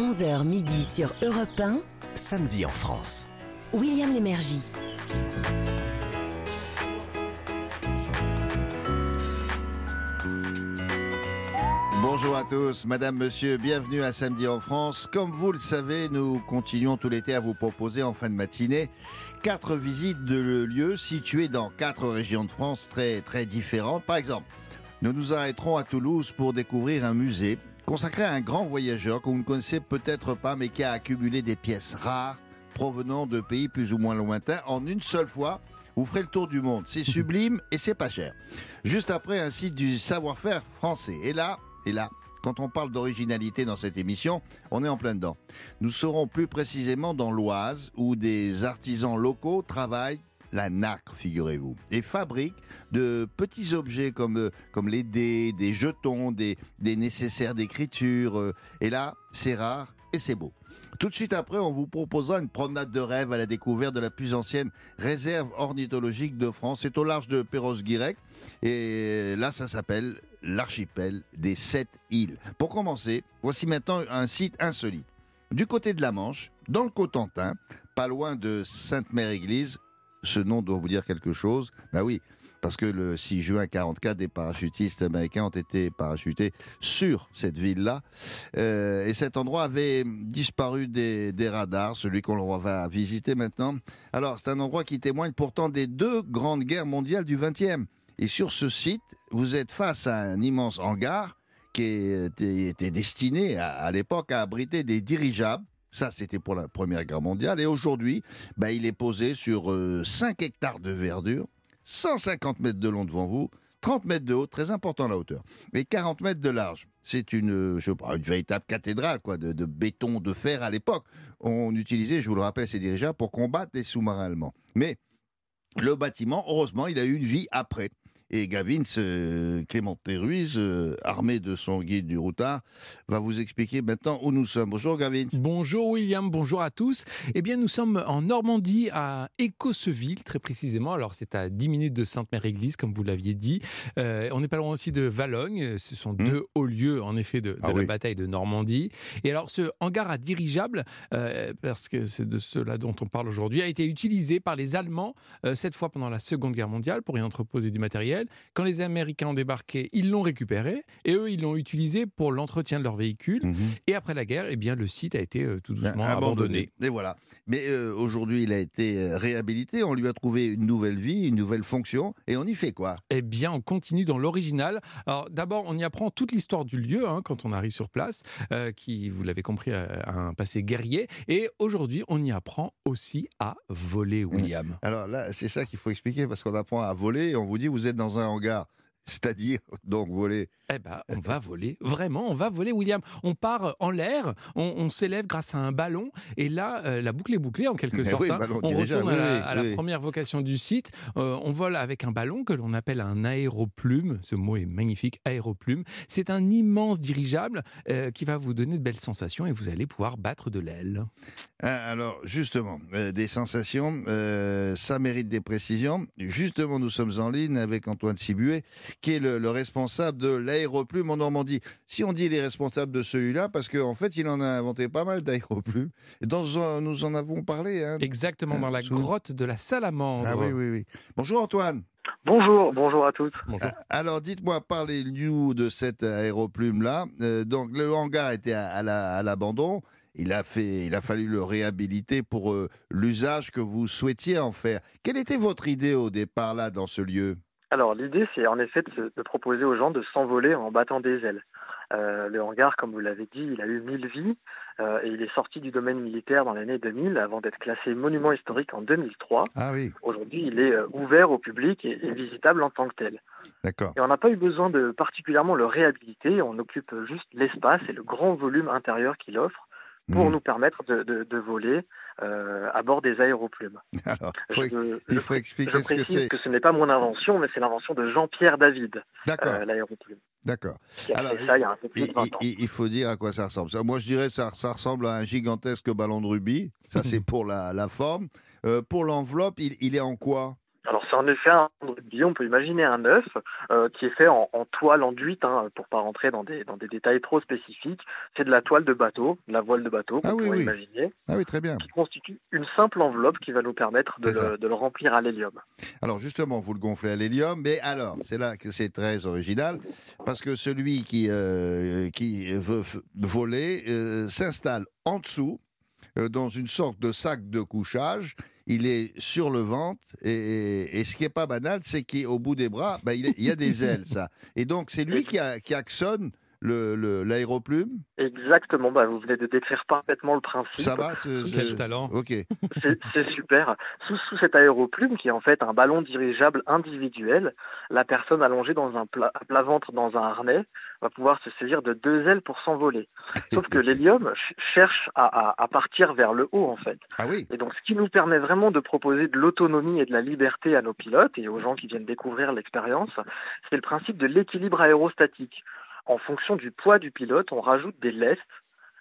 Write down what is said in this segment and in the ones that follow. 11h midi sur Europe 1. Samedi en France. William Lémergie. Bonjour à tous, madame, monsieur, bienvenue à Samedi en France. Comme vous le savez, nous continuons tout l'été à vous proposer en fin de matinée 4 visites de lieux situés dans 4 régions de France très très différentes. Par exemple, nous nous arrêterons à Toulouse pour découvrir un musée consacré à un grand voyageur que vous ne connaissez peut-être pas, mais qui a accumulé des pièces rares provenant de pays plus ou moins lointains. En une seule fois, vous ferez le tour du monde. C'est sublime et c'est pas cher. Juste après, un site du savoir-faire français. Et là, quand on parle d'originalité dans cette émission, on est en plein dedans. Nous serons plus précisément dans l'Oise, où des artisans locaux travaillent la nacre, figurez-vous, et fabriquent de petits objets comme les dés, des jetons, des nécessaires d'écriture. Et là, c'est rare et c'est beau. Tout de suite après, on vous proposera une promenade de rêve à la découverte de la plus ancienne réserve ornithologique de France. C'est au large de Perros-Guirec. Et là, ça s'appelle l'archipel des 7 îles. Pour commencer, voici maintenant un site insolite. Du côté de la Manche, dans le Cotentin, pas loin de Sainte-Mère-Église, ce nom doit vous dire quelque chose. Ben oui, parce que le 6 juin 1944, des parachutistes américains ont été parachutés sur cette ville-là. Et cet endroit avait disparu des radars, celui qu'on va visiter maintenant. Alors, c'est un endroit qui témoigne pourtant des 2 grandes guerres mondiales du XXe. Et sur ce site, vous êtes face à un immense hangar qui était destiné à l'époque à abriter des dirigeables. Ça, c'était pour la Première Guerre mondiale. Et aujourd'hui, il est posé sur 5 hectares de verdure, 150 mètres de long devant vous, 30 mètres de haut, très important la hauteur, et 40 mètres de large. C'est une véritable cathédrale de béton, de fer à l'époque. On utilisait, je vous le rappelle, ces dirigeables pour combattre les sous-marins allemands. Mais le bâtiment, heureusement, il a eu une vie après. Et Gavin Clémente-Ruiz, armé de son guide du routard, va vous expliquer maintenant où nous sommes. Bonjour Gavin. Bonjour William, bonjour à tous. Eh bien nous sommes en Normandie, à Écausseville, très précisément. Alors c'est à 10 minutes de Sainte-Mère-Église, comme vous l'aviez dit. On n'est pas loin aussi de Valogne. Ce sont 2 hauts lieux, en effet, de la bataille de Normandie. Et alors ce hangar à dirigeable, parce que c'est de cela dont on parle aujourd'hui, a été utilisé par les Allemands, cette fois pendant la Seconde Guerre mondiale, pour y entreposer du matériel. Quand les Américains ont débarqué, ils l'ont récupéré et eux, ils l'ont utilisé pour l'entretien de leurs véhicules. Et après la guerre, eh bien, le site a été tout doucement abandonné. Et voilà. Mais aujourd'hui, il a été réhabilité. On lui a trouvé une nouvelle vie, une nouvelle fonction. Et on y fait quoi ? Eh bien, on continue dans l'original. Alors, d'abord, on y apprend toute l'histoire du lieu quand on arrive sur place, qui, vous l'avez compris, a un passé guerrier. Et aujourd'hui, on y apprend aussi à voler, William. Alors là, c'est ça qu'il faut expliquer, parce qu'on apprend à voler et on vous dit, vous êtes dans un hangar, c'est-à-dire donc voler. Eh bien, on va voler, vraiment, on va voler, William. On part en l'air, on s'élève grâce à un ballon, et là, la boucle est bouclée, en quelque sorte. Oui, on retourne à la première vocation du site. On vole avec un ballon que l'on appelle un aéroplume. Ce mot est magnifique, aéroplume. C'est un immense dirigeable qui va vous donner de belles sensations, et vous allez pouvoir battre de l'aile. Alors, justement, des sensations, ça mérite des précisions. Justement, nous sommes en ligne avec Antoine Sibuet, qui est le responsable de l'aéroplume en Normandie. Si on dit il est responsable de celui-là, parce qu'en fait, il en a inventé pas mal d'aéroplumes. Nous en avons parlé. Exactement, dans la grotte de la Salamandre. Ah oui. Bonjour Antoine. Bonjour à toutes. Bonjour. Alors dites-moi, parlez-nous de cet aéroplume-là. Donc le hangar était à l'abandon. Il a fallu le réhabiliter pour l'usage que vous souhaitiez en faire. Quelle était votre idée au départ là dans ce lieu ? Alors l'idée, c'est en effet de proposer aux gens de s'envoler en battant des ailes. Le hangar, comme vous l'avez dit, il a eu 1000 vies et il est sorti du domaine militaire dans l'année 2000 avant d'être classé monument historique en 2003. Ah oui. Aujourd'hui, il est ouvert au public et visitable en tant que tel. D'accord. Et on n'a pas eu besoin de particulièrement le réhabiliter, on occupe juste l'espace et le grand volume intérieur qu'il offre pour nous permettre de voler à bord des aéroplumes. Alors, il faut expliquer ce que c'est. Je précise que ce n'est pas mon invention, mais c'est l'invention de Jean-Pierre David, l'aéroplume. D'accord. Alors, ça, il y a un peu plus de 20 ans. Il faut dire à quoi ça ressemble. Moi, je dirais que ça ressemble à un gigantesque ballon de rubis. Ça, c'est pour la forme. Pour l'enveloppe, il est en quoi ? Alors, c'est en effet un androgyde. On peut imaginer un œuf qui est fait en toile enduite, pour pas rentrer dans des détails trop spécifiques. C'est de la toile de bateau, de la voile de bateau, qu'on pourrait imaginer. Ah oui, très bien. Qui constitue une simple enveloppe qui va nous permettre de le remplir à l'hélium. Alors justement, vous le gonflez à l'hélium, mais alors, c'est là que c'est très original, parce que celui qui veut voler s'installe en dessous, dans une sorte de sac de couchage. Il est sur le ventre et ce qui n'est pas banal, c'est qu'au bout des bras, il y a des ailes, ça. Et donc, c'est lui qui actionne l'aéroplume. Exactement, vous venez de décrire parfaitement le principe. Ça va, quel talent. Okay. C'est super. Sous cet aéroplume, qui est en fait un ballon dirigeable individuel, la personne allongée à plat ventre dans un harnais va pouvoir se saisir de deux ailes pour s'envoler. Sauf que l'hélium cherche à partir vers le haut, en fait. Ah oui. Et donc, ce qui nous permet vraiment de proposer de l'autonomie et de la liberté à nos pilotes et aux gens qui viennent découvrir l'expérience, c'est le principe de l'équilibre aérostatique. En fonction du poids du pilote, on rajoute des lestes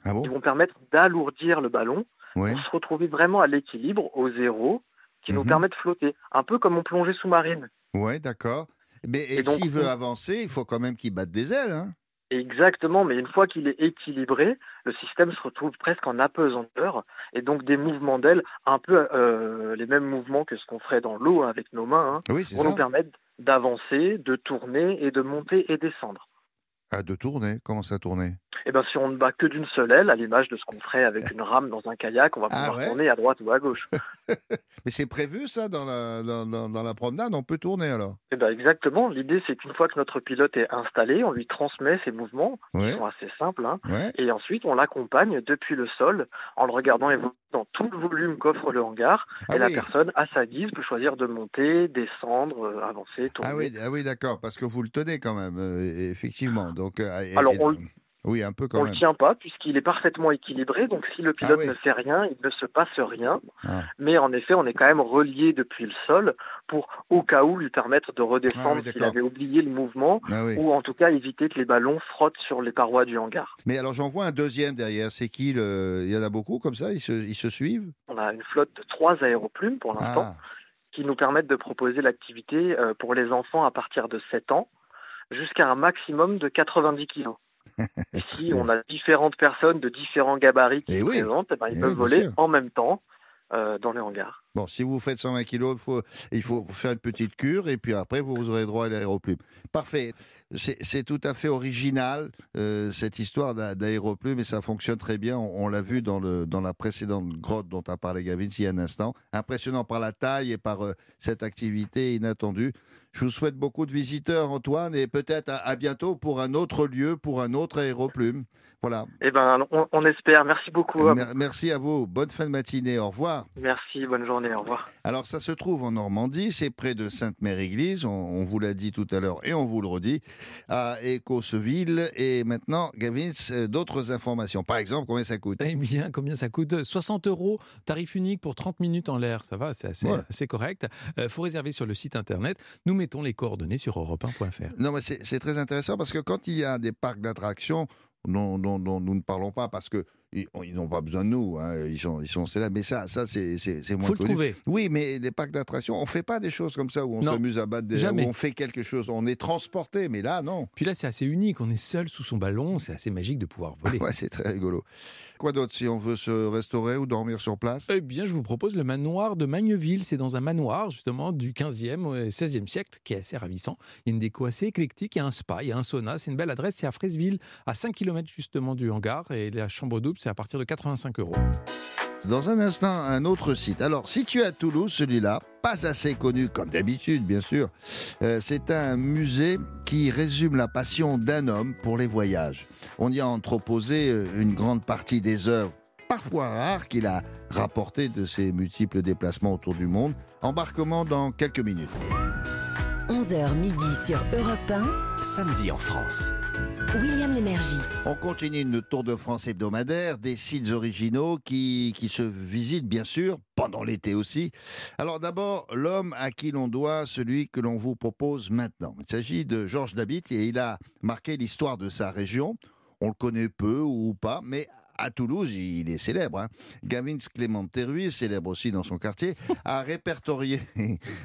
qui vont permettre d'alourdir le ballon pour se retrouver vraiment à l'équilibre, au zéro, qui nous permet de flotter. Un peu comme en plongée sous-marine. Oui, d'accord. Mais s'il veut avancer, il faut quand même qu'il batte des ailes. Exactement, mais une fois qu'il est équilibré, le système se retrouve presque en apesanteur, et donc des mouvements d'ailes, un peu les mêmes mouvements que ce qu'on ferait dans l'eau avec nos mains, nous permettre d'avancer, de tourner, et de monter et descendre. Ah, de tourner ? Comment ça tourner ? Eh bien, si on ne bat que d'une seule aile, à l'image de ce qu'on ferait avec une rame dans un kayak, on va pouvoir tourner à droite ou à gauche. Mais c'est prévu, ça, dans la promenade, on peut tourner, alors ? Eh bien, exactement. L'idée, c'est qu'une fois que notre pilote est installé, on lui transmet ses mouvements, qui sont assez simples, et ensuite, on l'accompagne depuis le sol, en le regardant évoluer dans tout le volume qu'offre le hangar, la personne, à sa guise, peut choisir de monter, descendre, avancer, tourner. Ah oui, d'accord, parce que vous le tenez quand même, effectivement. Donc, on ne le tient pas puisqu'il est parfaitement équilibré, donc si le pilote ne fait rien, il ne se passe rien, mais en effet on est quand même relié depuis le sol pour au cas où lui permettre de redescendre s'il avait oublié le mouvement ou en tout cas éviter que les ballons frottent sur les parois du hangar. Mais alors j'en vois un deuxième derrière, c'est qui il y en a beaucoup comme ça, ils se suivent ? On a une flotte de 3 aéroplumes pour l'instant qui nous permettent de proposer l'activité pour les enfants à partir de 7 ans jusqu'à un maximum de 90 kilos. Ici, on a différentes personnes de différents gabarits qui se présentent, ils peuvent voler en même temps dans les hangars. Bon, si vous faites 120 kilos, il faut faire une petite cure et puis après, vous aurez droit à l'aéroplume. Parfait. C'est tout à fait original, cette histoire d'aéroplume, et ça fonctionne très bien. On l'a vu dans la précédente grotte dont a parlé Gavin il y a un instant. Impressionnant par la taille et par cette activité inattendue. Je vous souhaite beaucoup de visiteurs, Antoine, et peut-être à bientôt pour un autre lieu, pour un autre aéroplume. Voilà. Eh bien, on espère. Merci beaucoup. Merci à vous. Bonne fin de matinée. Au revoir. Merci. Bonne journée. Au revoir. Alors, ça se trouve en Normandie. C'est près de Sainte-Mère-Église. On vous l'a dit tout à l'heure et on vous le redit. À Écausseville. Et maintenant, Gavin, d'autres informations. Par exemple, combien ça coûte ? Eh bien, combien ça coûte ? 60 €, tarif unique pour 30 minutes en l'air. Ça va, c'est assez correct. Faut réserver sur le site internet. Nous mettons les coordonnées sur europe1.fr. Non, mais c'est très intéressant parce que quand il y a des parcs d'attractions dont nous ne parlons pas parce que ils n'ont pas besoin de nous, ils sont célèbres. Mais ça c'est moins connu. Faut le trouver. Oui, mais les parcs d'attractions, on ne fait pas des choses comme ça où on s'amuse à battre des... Où on fait quelque chose, on est transporté, mais là, non. Puis là, c'est assez unique, on est seul sous son ballon, c'est assez magique de pouvoir voler. Ouais, c'est très rigolo. Quoi d'autre si on veut se restaurer ou dormir sur place ? Eh bien, je vous propose le manoir de Magneville. C'est dans un manoir, justement, du 15e au 16e siècle, qui est assez ravissant. Il y a une déco assez éclectique, il y a un spa, il y a un sauna, c'est une belle adresse, c'est à Fraiseville, à 5 km justement du hangar, et la chambre double, c'est à partir de 85 €. Dans un instant, un autre site. Alors, situé à Toulouse, celui-là, pas assez connu, comme d'habitude, bien sûr. C'est un musée qui résume la passion d'un homme pour les voyages. On y a entreposé une grande partie des œuvres, parfois rares, qu'il a rapportées de ses multiples déplacements autour du monde. Embarquement dans quelques minutes. 11h midi sur Europe 1. Samedi en France. William Lémergie. On continue notre tour de France hebdomadaire, des sites originaux qui se visitent bien sûr, pendant l'été aussi. Alors d'abord, l'homme à qui l'on doit celui que l'on vous propose maintenant. Il s'agit de Georges Labit et il a marqué l'histoire de sa région. On le connaît peu ou pas, mais à Toulouse, il est célèbre. Hein. Gavin Clémente-Ruiz, célèbre aussi dans son quartier, a répertorié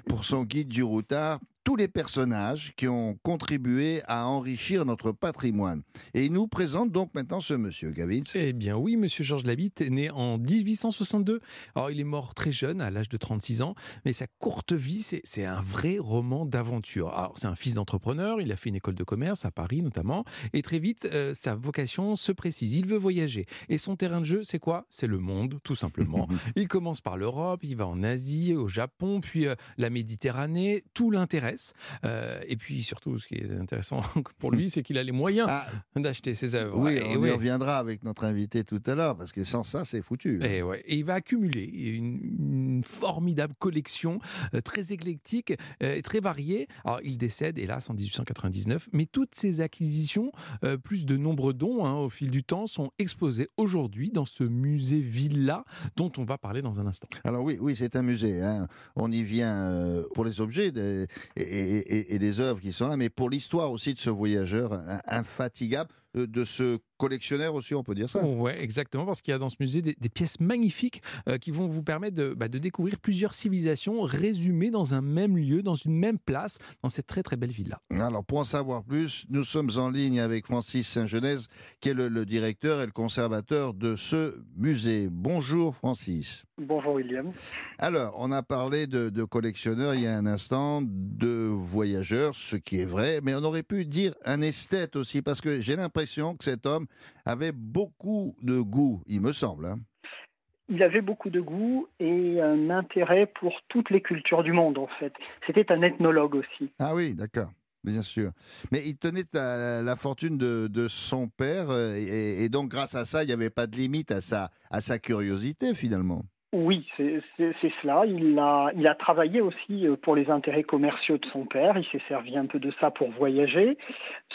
pour son guide du routard tous les personnages qui ont contribué à enrichir notre patrimoine. Et il nous présente donc maintenant ce monsieur, Gavin. Eh bien oui, monsieur Georges Labit est né en 1862. Alors il est mort très jeune, à l'âge de 36 ans, mais sa courte vie, c'est un vrai roman d'aventure. Alors c'est un fils d'entrepreneur, il a fait une école de commerce à Paris notamment, et très vite, sa vocation se précise. Il veut voyager. Et son terrain de jeu, c'est quoi ? C'est le monde, tout simplement. Il commence par l'Europe, il va en Asie, au Japon, puis la Méditerranée, tout l'intéresse. Et puis surtout, ce qui est intéressant pour lui, c'est qu'il a les moyens d'acheter ses œuvres. Oui, on y reviendra avec notre invité tout à l'heure, parce que sans ça, c'est foutu. Et il va accumuler une formidable collection, très éclectique, très variée. Alors, il décède, hélas, en 1899, mais toutes ses acquisitions, plus de nombreux dons au fil du temps, sont exposées aujourd'hui dans ce musée Villa, dont on va parler dans un instant. Alors oui, c'est un musée. Hein. On y vient pour les objets et les œuvres qui sont là, mais pour l'histoire aussi de ce voyageur infatigable, de ce collectionneur aussi, on peut dire ça. Oui, exactement, parce qu'il y a dans ce musée des pièces magnifiques qui vont vous permettre de découvrir plusieurs civilisations résumées dans un même lieu, dans une même place, dans cette très très belle ville-là. Alors, pour en savoir plus, nous sommes en ligne avec Francis Saint-Genès, qui est le directeur et le conservateur de ce musée. Bonjour Francis. Bonjour William. Alors, on a parlé de collectionneurs il y a un instant, de voyageurs, ce qui est vrai, mais on aurait pu dire un esthète aussi, parce que j'ai l'impression que cet homme avait beaucoup de goût, il me semble. Hein. Il avait beaucoup de goût et un intérêt pour toutes les cultures du monde, en fait. C'était un ethnologue aussi. Ah oui, d'accord, bien sûr. Mais il tenait à la fortune de son père et donc grâce à ça, il n'y avait pas de limite à sa curiosité finalement. Oui, c'est cela. Il a travaillé aussi pour les intérêts commerciaux de son père. Il s'est servi un peu de ça pour voyager.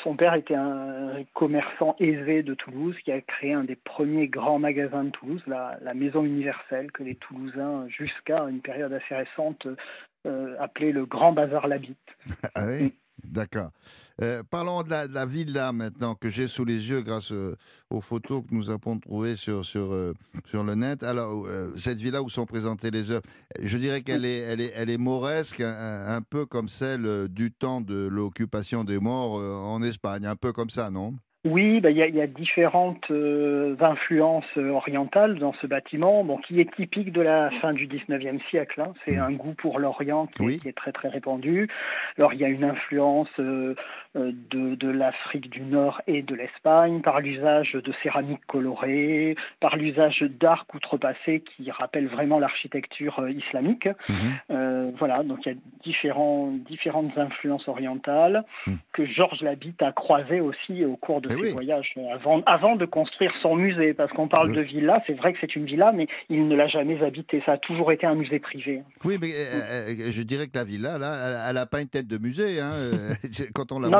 Son père était un commerçant aisé de Toulouse qui a créé un des premiers grands magasins de Toulouse, la Maison Universelle, que les Toulousains, jusqu'à une période assez récente, appelaient le Grand Bazar Labite. Ah oui. D'accord. Parlons de la villa maintenant que j'ai sous les yeux grâce aux photos que nous avons trouvées sur le net. Alors, cette villa où sont présentées les œuvres, je dirais qu'elle est mauresque, un peu comme celle du temps de l'occupation des Maures en Espagne, un peu comme ça, non ? Oui, il y a différentes influences orientales dans ce bâtiment, qui est typique de la fin du 19e siècle. Hein. C'est un goût pour l'Orient qui est très très répandu. Alors il y a une influence de l'Afrique du Nord et de l'Espagne par l'usage de céramiques colorées, par l'usage d'arcs outrepassés qui rappellent vraiment l'architecture islamique. Mmh. Donc il y a différentes influences orientales que Georges Labit a croisées aussi au cours de voyage avant de construire son musée, parce qu'on parle de villa, c'est vrai que c'est une villa, mais il ne l'a jamais habité, ça a toujours été un musée privé. Oui, mais je dirais que la villa, là, elle n'a pas une tête de musée, hein, quand on la voit.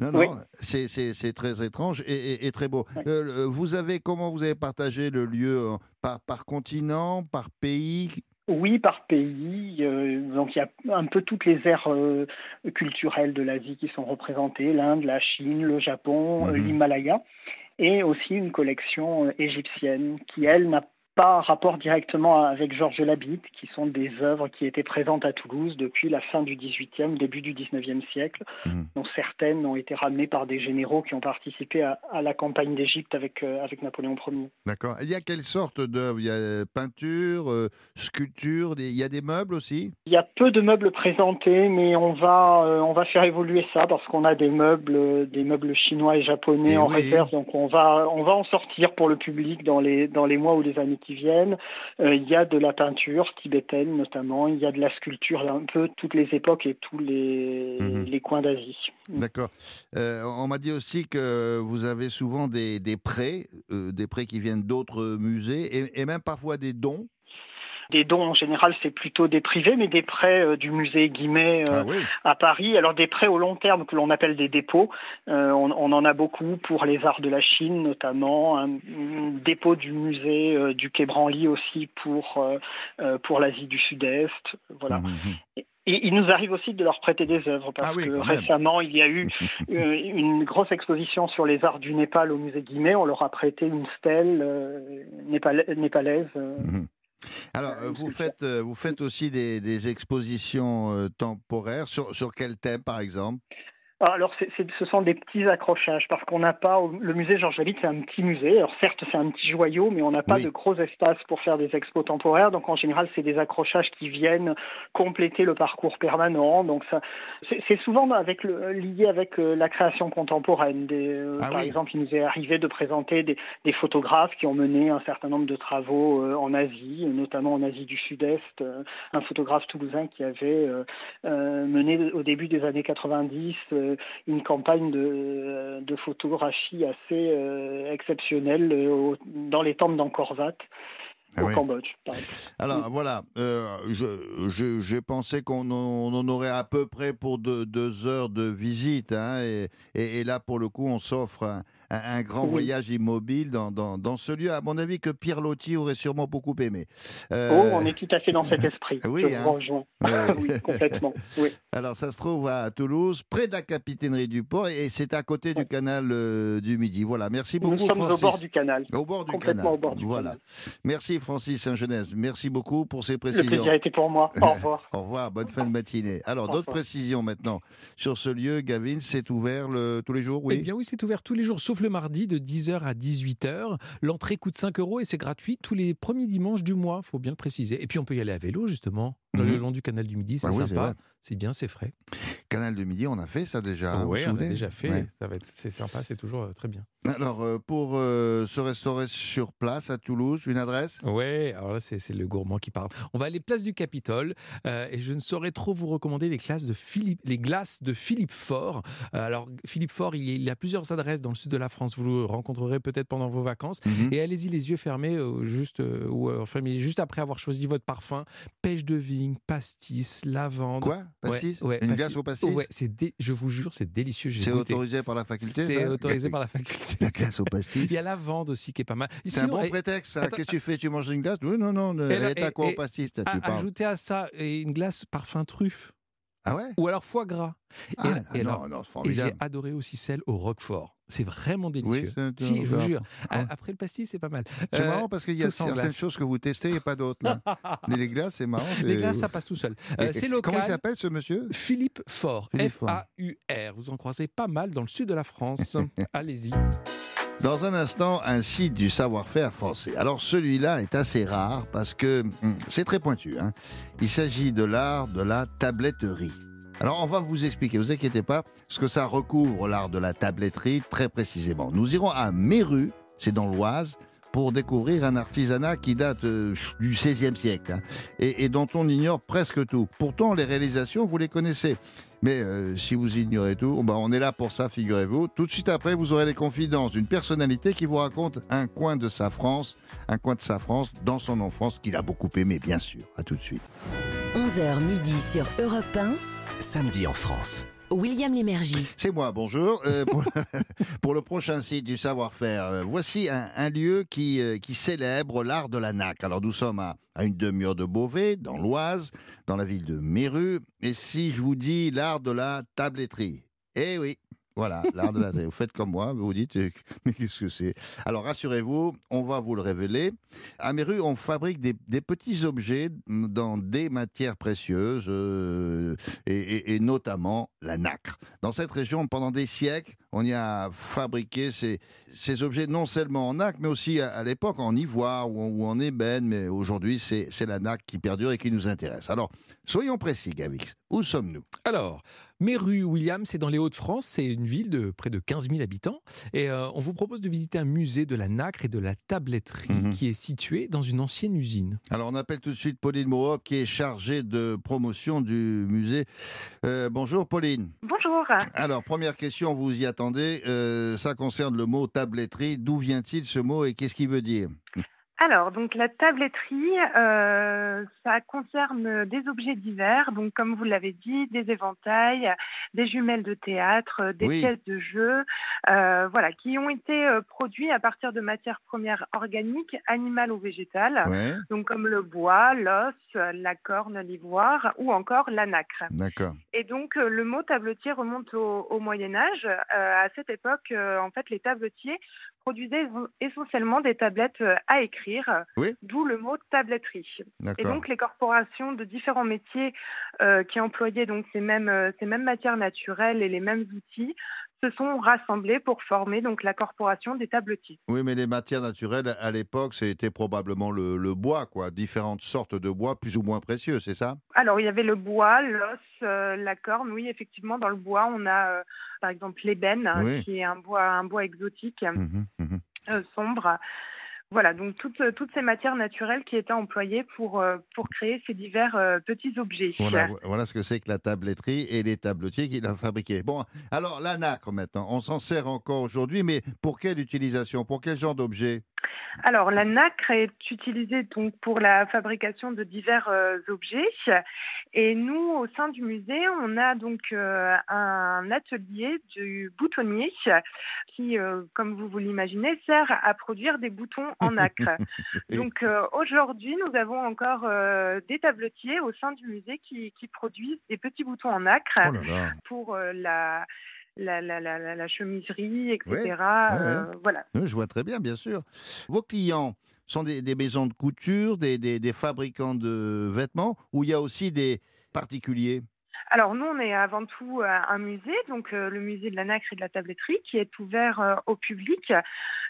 Non, c'est très étrange et très beau. Oui. Comment vous avez partagé le lieu par continent, par pays ? Oui, par pays. Donc il y a un peu toutes les aires culturelles de l'Asie qui sont représentées, l'Inde, la Chine, le Japon, l'Himalaya, et aussi une collection égyptienne qui, elle, n'a pas rapport directement avec Georges Labit, qui sont des œuvres qui étaient présentes à Toulouse depuis la fin du XVIIIe, début du XIXe siècle, dont certaines ont été ramenées par des généraux qui ont participé à la campagne d'Égypte avec Napoléon Ier. D'accord. Il y a quelle sorte d'œuvres ? Il y a peinture, sculpture, il y a des meubles aussi ? Il y a peu de meubles présentés, mais on va faire évoluer ça parce qu'on a des meubles chinois et japonais en réserve, donc on va en sortir pour le public dans les mois ou les années qui viennent. Il y a de la peinture tibétaine notamment, il y a de la sculpture, un peu toutes les époques et tous les coins d'Asie. D'accord. On m'a dit aussi que vous avez souvent des prêts qui viennent d'autres musées et même parfois des dons. Des dons, en général, c'est plutôt des privés, mais des prêts du musée Guimet à Paris. Alors, des prêts au long terme, que l'on appelle des dépôts. On en a beaucoup pour les arts de la Chine, notamment. Un dépôt du musée du Quai Branly aussi pour l'Asie du Sud-Est. Voilà. Mmh. Et il nous arrive aussi de leur prêter des œuvres, parce que récemment, il y a eu une grosse exposition sur les arts du Népal au musée Guimet. On leur a prêté une stèle népalaise. Alors, vous faites aussi des expositions temporaires. Sur quel thème, par exemple ? Alors, ce sont des petits accrochages, parce qu'on n'a pas... Le musée Georges Labit, c'est un petit musée. Alors, certes, c'est un petit joyau, mais on n'a pas de gros espaces pour faire des expos temporaires. Donc, en général, c'est des accrochages qui viennent compléter le parcours permanent. Donc, ça, c'est souvent lié avec la création contemporaine. Par exemple, il nous est arrivé de présenter des photographes qui ont mené un certain nombre de travaux en Asie, notamment en Asie du Sud-Est. Un photographe toulousain qui avait mené au début des années 90... une campagne de photographie assez exceptionnelle dans les temples d'Angkor Wat au Cambodge. Alors voilà, j'ai pensé qu'on en aurait à peu près pour deux heures de visite, hein, et là pour le coup on s'offre un grand voyage immobile dans ce lieu, à mon avis, que Pierre Lotti aurait sûrement beaucoup aimé. On est tout à fait dans cet esprit. Je vous rejoins. Oui, complètement. Oui. Alors, ça se trouve à Toulouse, près de la capitainerie du port, et c'est à côté du canal du Midi. Voilà, merci beaucoup, Francis. Nous sommes au bord du canal. Au bord du canal. Merci, Francis Saint-Genès. Merci beaucoup pour ces précisions. Le plaisir a été pour moi. Au revoir. Au revoir, bonne fin de matinée. Alors, d'autres précisions maintenant. Sur ce lieu, Gavin, c'est ouvert tous les jours, oui ? Eh bien oui, c'est ouvert tous les jours, sauf le mardi de 10h à 18h. L'entrée coûte 5 € et c'est gratuit tous les premiers dimanches du mois, il faut bien le préciser. Et puis on peut y aller à vélo justement, le long du canal du Midi, c'est sympa, c'est bien, c'est frais. Canal du Midi, on a fait ça déjà. Oui, on a déjà fait, ça va être, c'est sympa, c'est toujours très bien. Alors pour se restaurer sur place à Toulouse, une adresse ? Oui, alors là c'est le gourmand qui parle. On va aller place du Capitole et je ne saurais trop vous recommander les glaces de Philippe Faure. Alors Philippe Faure, il a plusieurs adresses dans le sud de la France, vous le rencontrerez peut-être pendant vos vacances. Et allez-y les yeux fermés, juste après avoir choisi votre parfum. Pêche de vigne, pastis, lavande. Quoi ? Pastis ? Une glace au pastis ? Ouais, je vous jure, c'est délicieux. C'est autorisé par la faculté ? C'est autorisé par la faculté. La glace au pastis ? Il y a la lavande aussi qui est pas mal. C'est un bon prétexte, ça. Qu'est-ce que tu fais ? Tu manges une glace ? Oui, non. Et t'as quoi au pastis ? Ajoutez à ça une glace parfum truffe. Ah ouais ? Ou alors foie gras. Et j'ai adoré aussi celle au Roquefort. C'est vraiment délicieux. Si, je vous jure. Après le pastis, c'est pas mal. C'est marrant parce qu'il y a certaines choses que vous testez et pas d'autres. Là. Mais les glaces, c'est marrant. Les glaces, ça passe tout seul. C'est local. Comment il s'appelle ce monsieur ? Philippe Faure. F-A-U-R. Vous en croisez pas mal dans le sud de la France. Allez-y. Dans un instant, un site du savoir-faire français. Alors celui-là est assez rare parce que c'est très pointu. Hein. Il s'agit de l'art de la tabletterie. Alors on va vous expliquer, ne vous inquiétez pas, ce que ça recouvre l'art de la tabletterie très précisément. Nous irons à Méru, c'est dans l'Oise, pour découvrir un artisanat qui date du XVIe siècle hein, et dont on ignore presque tout. Pourtant les réalisations, vous les connaissez. Mais si vous ignorez tout, on est là pour ça, figurez-vous. Tout de suite après, vous aurez les confidences d'une personnalité qui vous raconte un coin de sa France dans son enfance qu'il a beaucoup aimé, bien sûr. À tout de suite. 11h midi sur Europe 1. Samedi en France. William Lémergie. C'est moi, bonjour. Pour le prochain site du savoir-faire, voici un lieu qui célèbre l'art de la naque. Alors nous sommes à une demi-heure de Beauvais, dans l'Oise, dans la ville de Méru. Et si je vous dis l'art de la tabletterie ? Eh oui, voilà, l'art de la tabletterie. Vous faites comme moi, vous vous dites, mais qu'est-ce que c'est ? Alors rassurez-vous, on va vous le révéler. À Méru, on fabrique des petits objets dans des matières précieuses, et notamment la nacre. Dans cette région, pendant des siècles, on y a fabriqué ces objets non seulement en nacre, mais aussi à l'époque en ivoire ou en ébène. Mais aujourd'hui, c'est la nacre qui perdure et qui nous intéresse. Alors, soyons précis, Gavix. Où sommes-nous ? Alors, Méru, William, c'est dans les Hauts-de-France. C'est une ville de près de 15 000 habitants. Et on vous propose de visiter un musée de la nacre et de la tabletterie qui est situé dans une ancienne usine. Alors, on appelle tout de suite Pauline Mohop, qui est chargée de promotion du musée. Bonjour, Pauline. Bonjour. Alors, première question, vous y attendez. Ça concerne le mot tabletterie. D'où vient-il ce mot et qu'est-ce qu'il veut dire ? Alors, donc la tabletterie, ça concerne des objets divers, donc comme vous l'avez dit, des éventails, des jumelles de théâtre, des pièces de jeu, voilà, qui ont été produits à partir de matières premières organiques, animales ou végétales, donc comme le bois, l'os, la corne, l'ivoire ou encore la nacre. D'accord. Et donc le mot tabletier remonte au Moyen-Âge. À cette époque, en fait, les tabletiers produisaient essentiellement des tablettes à écrire, d'où le mot tabletterie. D'accord. Et donc les corporations de différents métiers qui employaient donc ces mêmes matières naturelles et les mêmes outils se sont rassemblés pour former donc la corporation des tabletiers. Oui, mais les matières naturelles à l'époque, c'était probablement le bois, quoi, différentes sortes de bois plus ou moins précieux, c'est ça? Alors il y avait le bois, l'os, la corne. Oui, effectivement, dans le bois, on a par exemple l'ébène, qui est un bois exotique, sombre. Voilà, donc toutes ces matières naturelles qui étaient employées pour créer ces divers petits objets. Voilà ce que c'est que la tabletterie et les tabletiers qui la fabriquaient. Bon, alors la nacre maintenant, on s'en sert encore aujourd'hui, mais pour quelle utilisation, pour quel genre d'objet ? Alors, la nacre est utilisée donc pour la fabrication de divers objets. Et nous, au sein du musée, on a donc un atelier du boutonnier qui, comme vous l'imaginez, sert à produire des boutons en nacre. Donc, aujourd'hui, nous avons encore des tabletiers au sein du musée qui produisent des petits boutons en nacre pour la chemiserie, etc. Voilà. Je vois très bien, bien sûr. Vos clients sont des maisons de couture, des fabricants de vêtements, ou il y a aussi des particuliers? Alors nous, on est avant tout un musée, donc le musée de la nacre et de la tabletterie, qui est ouvert au public.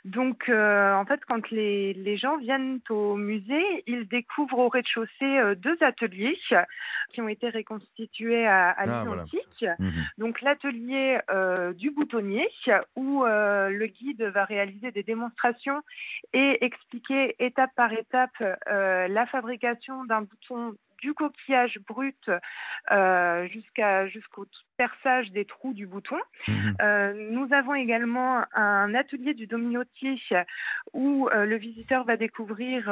Donc en fait, quand les gens viennent au musée, ils découvrent au rez-de-chaussée deux ateliers qui ont été reconstitués à l'identique. Voilà. Donc l'atelier du boutonnier, où le guide va réaliser des démonstrations et expliquer étape par étape la fabrication d'un bouton du coquillage brut jusqu'au perçage des trous du bouton. Nous avons également un atelier du dominotier où le visiteur va découvrir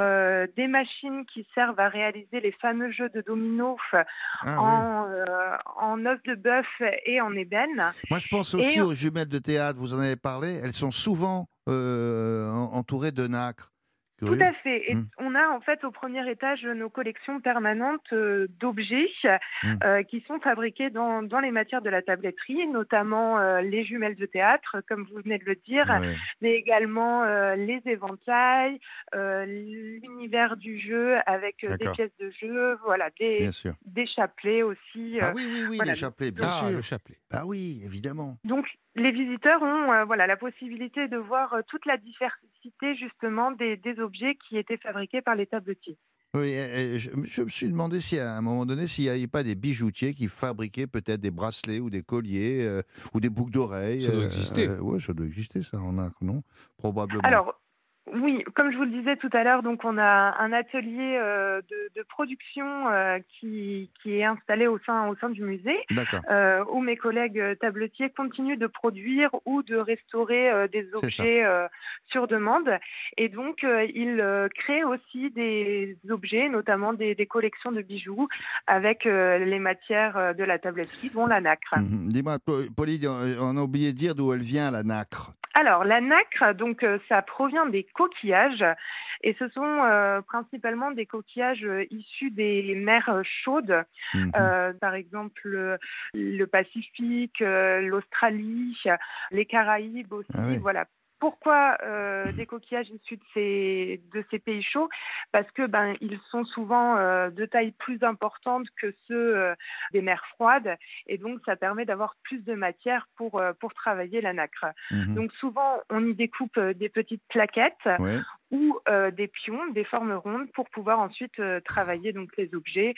des machines qui servent à réaliser les fameux jeux de dominos en os de bœuf et en ébène. Moi, je pense aussi aux jumelles de théâtre, vous en avez parlé, elles sont souvent entourées de nacre. Tout à fait. Et on a en fait au premier étage nos collections permanentes d'objets qui sont fabriqués dans les matières de la tabletterie, notamment les jumelles de théâtre, comme vous venez de le dire, mais également les éventails, l'univers du jeu avec des pièces de jeu, voilà, des chapelets aussi. Voilà, les chapelets, bien sûr. Le chapelet. Ah oui, évidemment. Donc, les visiteurs ont la possibilité de voir toute la diversité justement des objets qui étaient fabriqués par les tabletiers. Oui, et je me suis demandé si à un moment donné, s'il n'y avait pas des bijoutiers qui fabriquaient peut-être des bracelets ou des colliers ou des boucles d'oreilles. Ça doit exister. Oui, ça doit exister, ça en a, non ? Probablement. Alors, oui, comme je vous le disais tout à l'heure, donc on a un atelier de production qui est installé au sein du musée, où mes collègues tabletiers continuent de produire ou de restaurer des objets sur demande. Et donc, ils créent aussi des objets, notamment des collections de bijoux avec les matières de la tabletterie, dont la nacre. Dis-moi, Pauline, on a oublié de dire d'où elle vient, la nacre. Alors, la nacre, donc, ça provient des coquillages, et ce sont principalement des coquillages issus des mers chaudes, par exemple le Pacifique, l'Australie, les Caraïbes aussi, voilà. Pourquoi des coquillages issus de ces pays chauds ? Parce que ils sont souvent de taille plus importante que ceux des mers froides, et donc ça permet d'avoir plus de matière pour travailler la nacre. Donc souvent on y découpe des petites plaquettes ou des pions, des formes rondes pour pouvoir ensuite travailler donc les objets,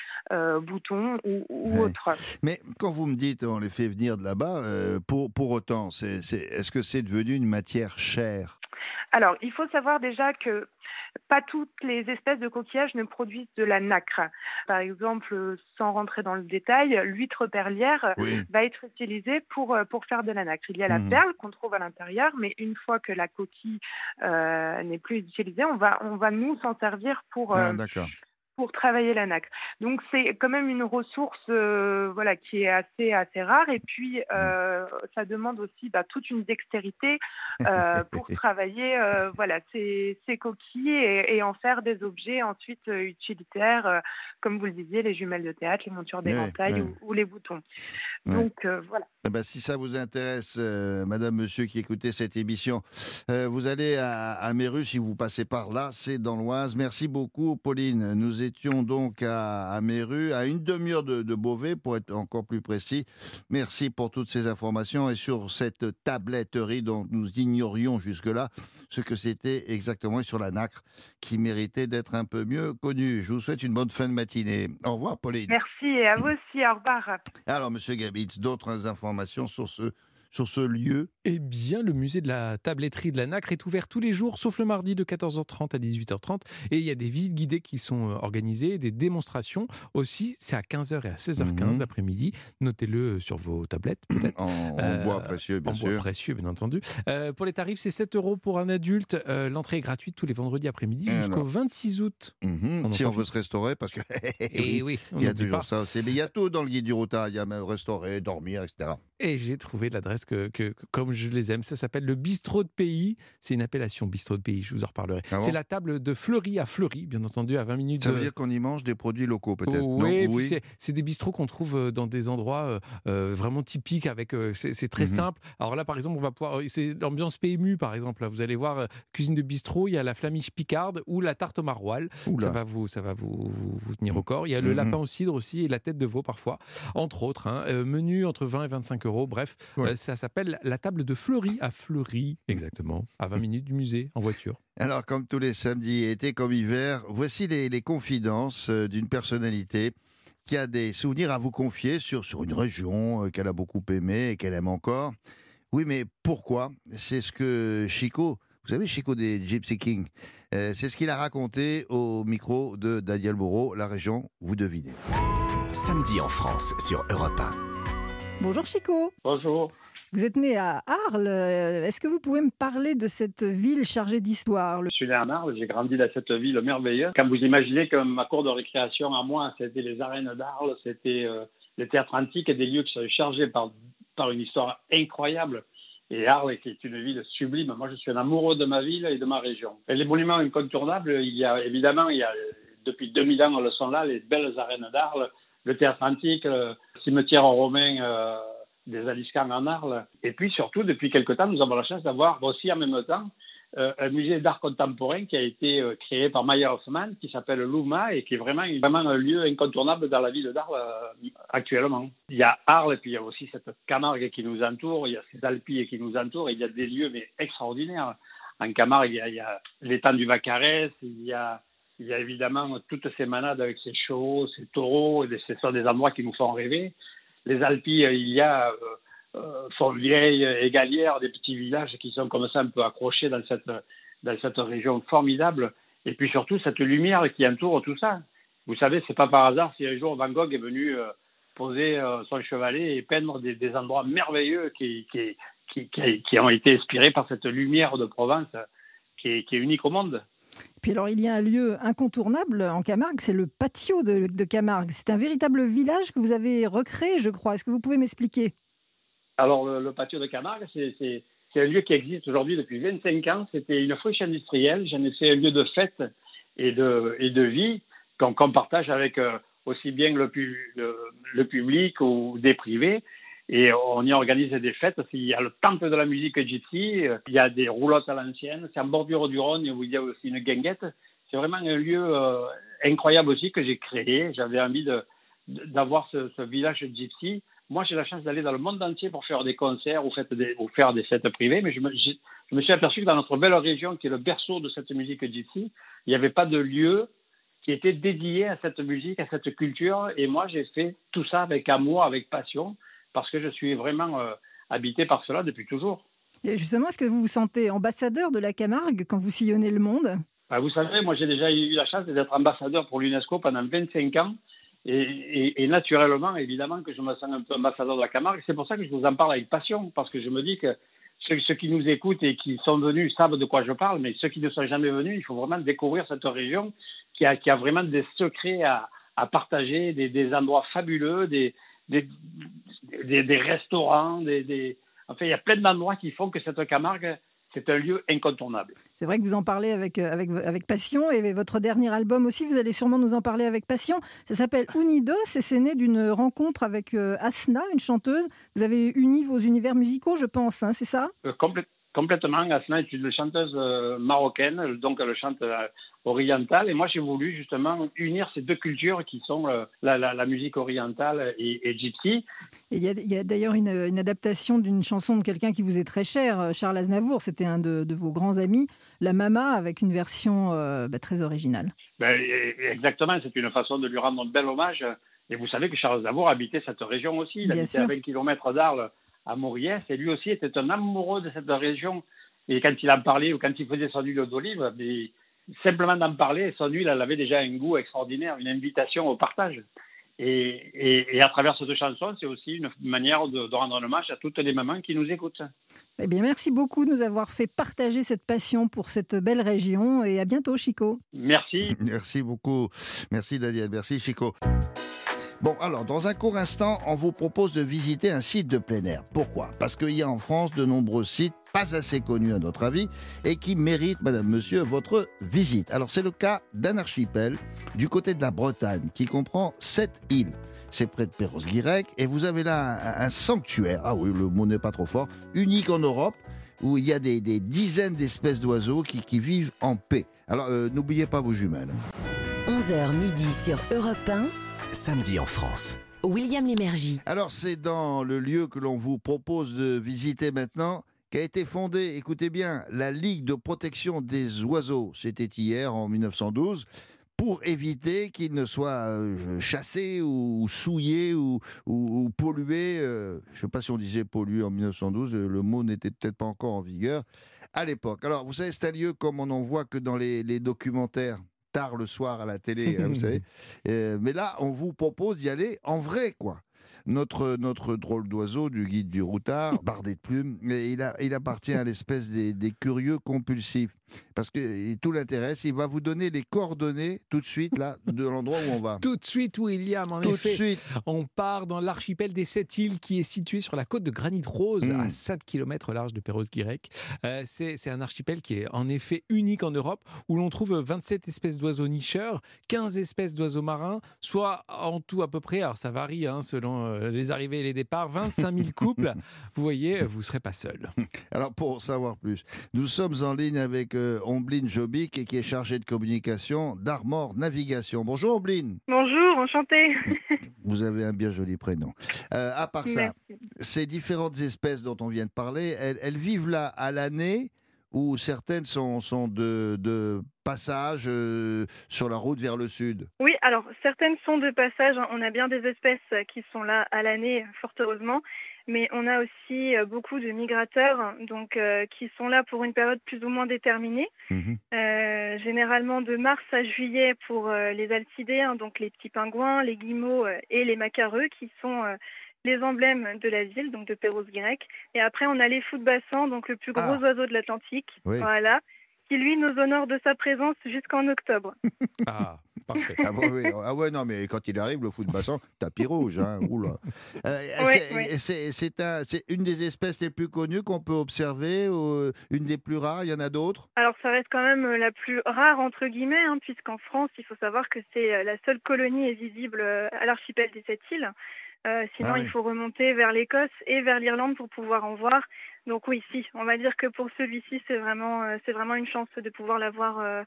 boutons ou autres. Mais quand vous me dites on les fait venir de là-bas, pour autant, est-ce que c'est devenu une matière chère ? Alors, il faut savoir déjà que pas toutes les espèces de coquillages ne produisent de la nacre. Par exemple, sans rentrer dans le détail, l'huître perlière va être utilisée pour faire de la nacre. Il y a la perle qu'on trouve à l'intérieur, mais une fois que la coquille n'est plus utilisée, on va nous s'en servir pour travailler la nacre. Donc c'est quand même une ressource qui est assez rare, et puis ça demande aussi toute une dextérité pour travailler ces coquilles et en faire des objets ensuite utilitaires, comme vous le disiez, les jumelles de théâtre, les montures d'éventail ou les boutons. Ouais. Donc voilà. Ah bah, si ça vous intéresse, madame, monsieur qui écoutez cette émission, vous allez à Méru si vous passez par là, c'est dans l'Oise. Merci beaucoup Pauline. Nous étions donc à Méru, à une demi-heure de Beauvais, pour être encore plus précis. Merci pour toutes ces informations et sur cette tabletterie dont nous ignorions jusque-là ce que c'était exactement, sur la nacre qui méritait d'être un peu mieux connue. Je vous souhaite une bonne fin de matinée. Au revoir, Pauline. Merci, et à vous aussi. Au revoir. Alors, monsieur Gabit, d'autres informations sur ce lieu? Eh bien, le musée de la tabletterie de la nacre est ouvert tous les jours, sauf le mardi de 14h30 à 18h30. Et il y a des visites guidées qui sont organisées, des démonstrations aussi. C'est à 15h et à 16h15 l'après-midi. Notez-le sur vos tablettes, peut-être. En bois précieux, bien sûr. En bois précieux, bien entendu. Pour les tarifs, c'est 7 € pour un adulte. L'entrée est gratuite tous les vendredis après-midi jusqu'au 26 août. Si on veut se restaurer, parce que il y a toujours ça aussi. Mais il y a tout dans le guide du routard. Il y a même restaurer, dormir, etc. Et j'ai trouvé l'adresse que comme je les aime. Ça s'appelle le bistrot de pays. C'est une appellation, bistrot de pays, je vous en reparlerai. Ah bon, c'est la table de Fleury à Fleury, bien entendu, à 20 minutes. Ça veut dire qu'on y mange des produits locaux, peut-être? Oui. C'est des bistrots qu'on trouve dans des endroits vraiment typiques. C'est très simple. Alors là, par exemple, on va pouvoir... C'est l'ambiance PMU, par exemple. Vous allez voir, cuisine de bistrot, il y a la flamiche picarde ou la tarte au maroilles. Ça va vous tenir au corps. Il y a le lapin au cidre aussi et la tête de veau, parfois. Entre autres, menu entre 20 et 25 €. Bref, ça s'appelle la table de Fleury à Fleury, exactement, à 20 minutes du musée, en voiture. Alors, comme tous les samedis, été comme hiver, voici les confidences d'une personnalité qui a des souvenirs à vous confier sur une région qu'elle a beaucoup aimée et qu'elle aime encore. Oui, mais pourquoi? C'est ce que Chico, vous savez, Chico des Gypsy Kings, c'est ce qu'il a raconté au micro de Daniel Bourreau. La région, vous devinez. Samedi en France, sur Europe 1. Bonjour Chico. Bonjour. Vous êtes né à Arles. Est-ce que vous pouvez me parler de cette ville chargée d'histoire? Je suis né à Arles, j'ai grandi dans cette ville merveilleuse. Quand vous imaginez que ma cour de récréation à moi, c'était les arènes d'Arles, c'était les théâtres antiques et des lieux qui sont chargés par une histoire incroyable. Et Arles, qui est une ville sublime. Moi, je suis un amoureux de ma ville et de ma région. Et les monuments incontournables, il y a depuis 2000 ans, elles sont là, les belles arènes d'Arles, le théâtre antique, le cimetière romain des Aliscans en Arles. Et puis surtout, depuis quelque temps, nous avons la chance d'avoir aussi en même temps un musée d'art contemporain qui a été créé par Meyer Hoffman, qui s'appelle Luma, et qui est vraiment un lieu incontournable dans la ville d'Arles actuellement. Il y a Arles, et puis il y a aussi cette Camargue qui nous entoure, il y a ces Alpilles qui nous entourent, et il y a des lieux mais extraordinaires. En Camargue, il y a l'étang du Vacarès, il y a évidemment toutes ces manades avec ses chevaux, ses taureaux, ce sont des endroits qui nous font rêver. Les Alpilles, il y a Fontvieille, Égalières, des petits villages qui sont comme ça un peu accrochés dans cette région formidable. Et puis surtout, cette lumière qui entoure tout ça. Vous savez, c'est pas par hasard si un jour Van Gogh est venu poser son chevalet et peindre des endroits merveilleux qui ont été inspirés par cette lumière de Provence qui est unique au monde. Puis alors, il y a un lieu incontournable en Camargue, c'est le patio de Camargue. C'est un véritable village que vous avez recréé, je crois. Est-ce que vous pouvez m'expliquer? Alors, le patio de Camargue, c'est un lieu qui existe aujourd'hui depuis 25 ans. C'était une friche industrielle. J'en ai fait un lieu de fête et de vie qu'on partage avec aussi bien le public ou des privés. Et on y organise des fêtes. Il y a le temple de la musique gypsy, il y a des roulottes à l'ancienne, c'est en bordure du Rhône où il y a aussi une guinguette. C'est vraiment un lieu incroyable aussi que j'ai créé. J'avais envie d'avoir ce village gypsy. Moi, j'ai la chance d'aller dans le monde entier pour faire des concerts ou faire des fêtes privées, mais je me suis aperçu que dans notre belle région, qui est le berceau de cette musique gypsy, il n'y avait pas de lieu qui était dédié à cette musique, à cette culture. Et moi, j'ai fait tout ça avec amour, avec passion, parce que je suis vraiment habité par cela depuis toujours. Et justement, est-ce que vous vous sentez ambassadeur de la Camargue quand vous sillonnez le monde ? Bah, vous savez, moi j'ai déjà eu la chance d'être ambassadeur pour l'UNESCO pendant 25 ans. Et naturellement, évidemment, que je me sens un peu ambassadeur de la Camargue. C'est pour ça que je vous en parle avec passion, parce que je me dis que ceux qui nous écoutent et qui sont venus savent de quoi je parle, mais ceux qui ne sont jamais venus, il faut vraiment découvrir cette région qui a vraiment des secrets à partager, des endroits fabuleux, des restaurants, enfin, il y a plein d'endroits qui font que cette Camargue, c'est un lieu incontournable. C'est vrai que vous en parlez avec passion, et votre dernier album aussi, vous allez sûrement nous en parler avec passion. Ça s'appelle Unidos et c'est né d'une rencontre avec Asna, une chanteuse. Vous avez uni vos univers musicaux, je pense, hein, c'est ça ? Complètement. Asna est une chanteuse marocaine, donc elle chante orientale. Et moi, j'ai voulu justement unir ces deux cultures qui sont la musique orientale et gypsy. Et il y a d'ailleurs une adaptation d'une chanson de quelqu'un qui vous est très cher, Charles Aznavour. C'était un de vos grands amis, La Mama, avec une version très originale. Exactement, c'est une façon de lui rendre un bel hommage. Et vous savez que Charles Aznavour habitait cette région aussi. Il habitait à 20 km d'Arles, à Mauriès, et lui aussi était un amoureux de cette région. Et quand il en parlait, ou quand il faisait son huile d'olive, simplement d'en parler, son huile, elle avait déjà un goût extraordinaire, une invitation au partage. Et à travers cette chanson, c'est aussi une manière de rendre un hommage à toutes les mamans qui nous écoutent. Eh bien, merci beaucoup de nous avoir fait partager cette passion pour cette belle région, et à bientôt, Chico. Merci. Merci beaucoup. Merci, Daniel. Merci, Chico. Bon, alors, dans un court instant, on vous propose de visiter un site de plein air. Pourquoi ? Parce qu'il y a en France de nombreux sites pas assez connus à notre avis et qui méritent, madame, monsieur, votre visite. Alors, c'est le cas d'un archipel du côté de la Bretagne qui comprend 7 îles. C'est près de Perros-Guirec et vous avez là un sanctuaire, ah oui, le mot n'est pas trop fort, unique en Europe, où il y a des dizaines d'espèces d'oiseaux qui vivent en paix. Alors, n'oubliez pas vos jumelles. 11h midi sur Europe 1. Samedi en France. William Lémergie. Alors c'est dans le lieu que l'on vous propose de visiter maintenant qu'a été fondée, écoutez bien, la Ligue de protection des oiseaux. C'était hier en 1912 pour éviter qu'ils ne soient chassés ou souillés ou pollués. Je ne sais pas si on disait pollué en 1912, le mot n'était peut-être pas encore en vigueur à l'époque. Alors vous savez, c'est un lieu comme on n'en voit que dans les documentaires. Tard le soir à la télé, hein, vous savez. Mais là, on vous propose d'y aller en vrai, quoi. Notre drôle d'oiseau du guide du routard, bardé de plumes, il appartient à l'espèce des curieux compulsifs. Parce que tout l'intéresse, il va vous donner les coordonnées tout de suite là, de l'endroit où on va. Tout de suite, William, en effet. On part dans l'archipel des 7 îles qui est situé sur la côte de Granit Rose, à 7 km large de Perros-Guirec. C'est un archipel qui est en effet unique en Europe, où l'on trouve 27 espèces d'oiseaux nicheurs, 15 espèces d'oiseaux marins, soit en tout à peu près, alors ça varie hein, selon les arrivées et les départs, 25 000 couples. Vous voyez, vous ne serez pas seul. Alors pour savoir plus, nous sommes en ligne avec Ombline Jobic, qui est chargée de communication d'Armor Navigation. Bonjour Ombline. Bonjour, enchantée. Vous avez un bien joli prénom. À part ça, ces différentes espèces dont on vient de parler, elles vivent là à l'année où certaines sont de passage sur la route vers le sud. Oui, alors certaines sont de passage. On a bien des espèces qui sont là à l'année, fort heureusement. Mais on a aussi beaucoup de migrateurs donc, qui sont là pour une période plus ou moins déterminée. Généralement de mars à juillet pour les altidés, hein, donc les petits pingouins, les guillemots et les macareux qui sont les emblèmes de la ville, donc de Perros-Guirec. Et après on a les fous de bassin, donc le plus gros oiseau de l'Atlantique, oui. Voilà, qui lui nous honore de sa présence jusqu'en octobre. Ah parfait. Ah, bon, oui. Ah ouais, non, mais quand il arrive, le fou de bassin, tapis rouge. Hein. Oula. C'est une des espèces les plus connues qu'on peut observer, une des plus rares, il y en a d'autres ? Alors, ça reste quand même la plus rare, entre guillemets, hein, puisqu'en France, il faut savoir que c'est la seule colonie visible à l'archipel des 7 îles. Sinon, il faut remonter vers l'Écosse et vers l'Irlande pour pouvoir en voir. Donc oui, si, on va dire que pour celui-ci, c'est vraiment une chance de pouvoir l'avoir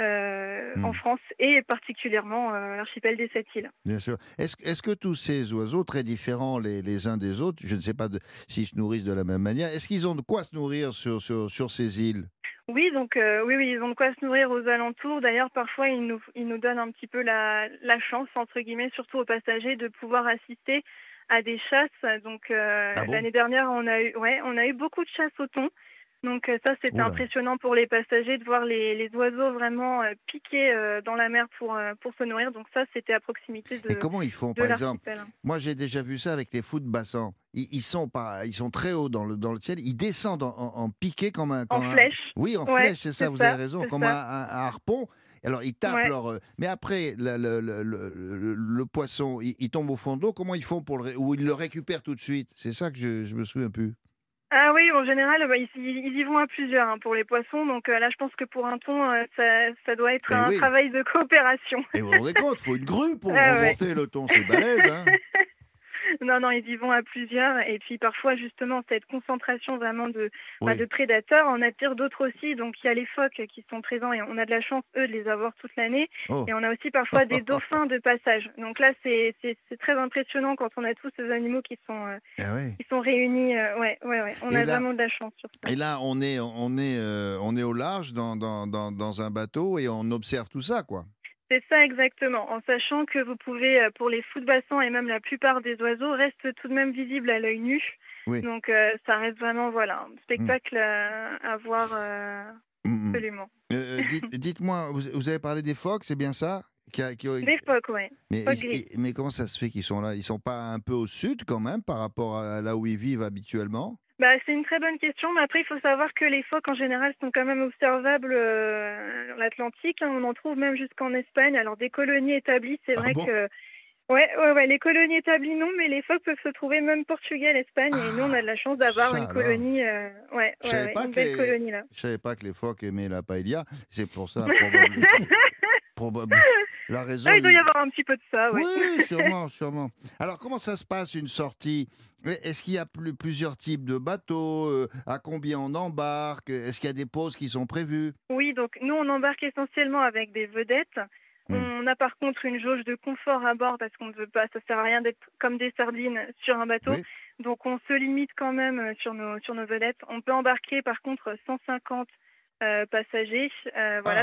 en France et particulièrement l'archipel des 7 îles. Bien sûr. Est-ce que tous ces oiseaux très différents les uns des autres, je ne sais pas s'ils se nourrissent de la même manière, est-ce qu'ils ont de quoi se nourrir sur ces îles ? Oui, donc oui, ils ont de quoi se nourrir aux alentours. D'ailleurs, parfois, ils nous donnent un petit peu la chance, entre guillemets, surtout aux passagers, de pouvoir assister à des chasses. Donc l'année dernière, on a eu beaucoup de chasses au thon. Donc ça, c'était impressionnant pour les passagers de voir les oiseaux vraiment piquer dans la mer pour se nourrir. Donc ça, c'était à proximité de l'archipel. Et comment ils font, par exemple? Moi, j'ai déjà vu ça avec les fous de bassan. Ils sont très hauts dans le ciel. Ils descendent en piqué comme un... En flèche. Oui, en flèche, c'est ça, vous avez raison. Comme un harpon. Alors, ils tapent leur... Mais après, le poisson, il tombe au fond de l'eau. Comment ils font ou ils le récupèrent tout de suite? C'est ça que je me souviens plus. Ah oui, en général, ils y vont à plusieurs pour les poissons. Donc là, je pense que pour un thon, ça doit être un travail de coopération. Et vous vous rendez compte, il faut une grue pour remonter le thon, c'est balèze. Hein. Non, ils y vont à plusieurs. Et puis parfois, justement, cette concentration vraiment de prédateurs en attire d'autres aussi. Donc il y a les phoques qui sont présents et on a de la chance, eux, de les avoir toute l'année. Oh. Et on a aussi parfois des dauphins de passage. Donc là, c'est très impressionnant quand on a tous ces animaux qui sont réunis. On a vraiment de la chance sur ça. Et là, on est au large dans un bateau et on observe tout ça, quoi. C'est ça exactement, en sachant que vous pouvez, pour les fous de bassin et même la plupart des oiseaux, restent tout de même visibles à l'œil nu. Oui. Donc ça reste vraiment un spectacle à voir absolument. Dites-moi, vous avez parlé des phoques, c'est bien ça? Des phoques, oui. Mais comment ça se fait qu'ils sont là? Ils ne sont pas un peu au sud quand même par rapport à là où ils vivent habituellement? C'est une très bonne question, mais après il faut savoir que les phoques en général sont quand même observables dans l'Atlantique, on en trouve même jusqu'en Espagne, alors des colonies établies, c'est vrai que... les colonies établies non, mais les phoques peuvent se trouver même Portugal, Espagne, et nous on a de la chance d'avoir une colonie, une belle colonie là. Je ne savais pas que les phoques aimaient la paella, c'est pour ça probablement... La raison, il doit y avoir un petit peu de ça. Ouais. Oui, sûrement. Alors, comment ça se passe une sortie? Est-ce qu'il y a plusieurs types de bateaux? À combien on embarque? Est-ce qu'il y a des pauses qui sont prévues? Oui, donc nous, on embarque essentiellement avec des vedettes. On a par contre une jauge de confort à bord parce qu'on ne veut pas, ça ne sert à rien d'être comme des sardines sur un bateau. Oui. Donc, on se limite quand même sur nos vedettes. On peut embarquer par contre 150 passagers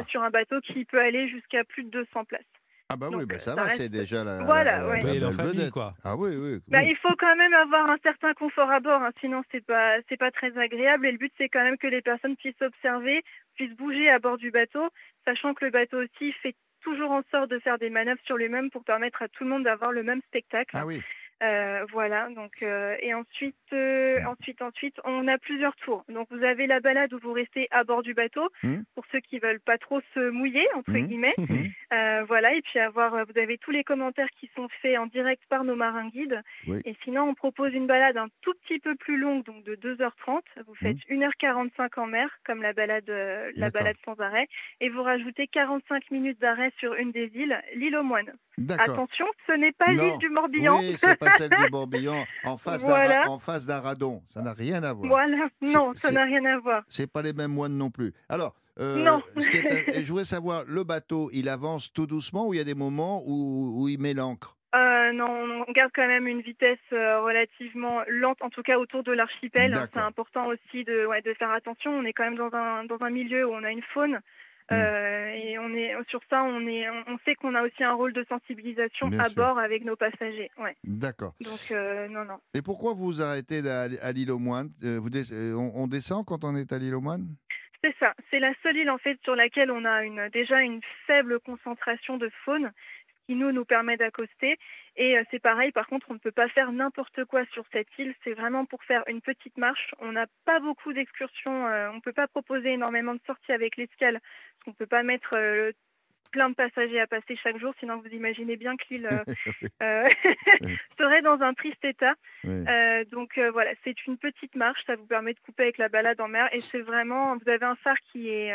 sur un bateau qui peut aller jusqu'à plus de 200 places. Ah bah donc, oui, ça va, reste... c'est déjà la... la famille, quoi. Ah oui. Il faut quand même avoir un certain confort à bord, hein, sinon c'est pas très agréable. Et le but, c'est quand même que les personnes puissent observer, puissent bouger à bord du bateau, sachant que le bateau aussi fait toujours en sorte de faire des manœuvres sur lui-même pour permettre à tout le monde d'avoir le même spectacle. Ah oui. Et ensuite, on a plusieurs tours. Donc, vous avez la balade où vous restez à bord du bateau, pour ceux qui veulent pas trop se mouiller, entre guillemets. Et puis vous avez tous les commentaires qui sont faits en direct par nos marins guides. Oui. Et sinon, on propose une balade un tout petit peu plus longue, donc de 2h30. Vous faites 1h45 en mer, comme la balade sans arrêt. Et vous rajoutez 45 minutes d'arrêt sur une des îles, l'île aux Moines. D'accord. Attention, ce n'est pas l'île du Morbihan. Oui, c'est pas celle du Morbihan, en face d'Aradon. Ça n'a rien à voir. Voilà, non, ça n'a rien à voir. C'est pas les mêmes moines non plus. Alors, non. Je voudrais savoir, le bateau, il avance tout doucement ou il y a des moments où il met l'ancre? Non, on garde quand même une vitesse relativement lente, en tout cas autour de l'archipel. D'accord. C'est important aussi de faire attention. On est quand même dans un milieu où on a une faune. Et on sait qu'on a aussi un rôle de sensibilisation bord avec nos passagers. Ouais. D'accord. Donc non. Et pourquoi vous vous arrêtez à l'île aux Moines? On descend quand on est à l'île aux Moines? C'est ça. C'est la seule île en fait sur laquelle on a déjà une faible concentration de faune, ce qui nous permet d'accoster. Et c'est pareil, par contre, on ne peut pas faire n'importe quoi sur cette île. C'est vraiment pour faire une petite marche. On n'a pas beaucoup d'excursions. On ne peut pas proposer énormément de sorties avec l'escale. Parce qu'on ne peut pas mettre plein de passagers à passer chaque jour. Sinon, vous imaginez bien que l'île serait dans un triste état. Oui. C'est une petite marche. Ça vous permet de couper avec la balade en mer. Et c'est vraiment... Vous avez un phare qui est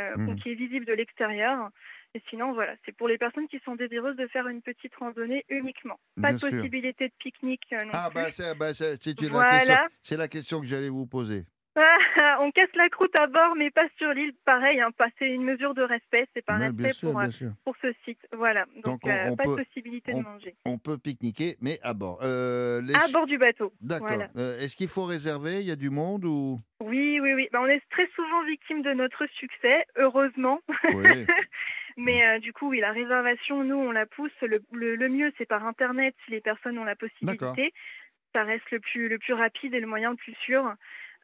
visible de l'extérieur. Et sinon, c'est pour les personnes qui sont désireuses de faire une petite randonnée uniquement. Pas de possibilité de pique-nique non plus. C'est la question que j'allais vous poser. On casse la croûte à bord, mais pas sur l'île. Pareil, c'est une mesure de respect. C'est pas respect pour ce site. Voilà. Donc, pas de possibilité de manger. On peut pique-niquer, mais à bord. À bord du bateau. D'accord. Voilà. Est-ce qu'il faut réserver? Il y a du monde ou... Oui. On est très souvent victime de notre succès, heureusement. Oui. Mais du coup, la réservation, nous, on la pousse. Le mieux, c'est par Internet, si les personnes ont la possibilité. D'accord. ça reste le plus rapide et le moyen le plus sûr.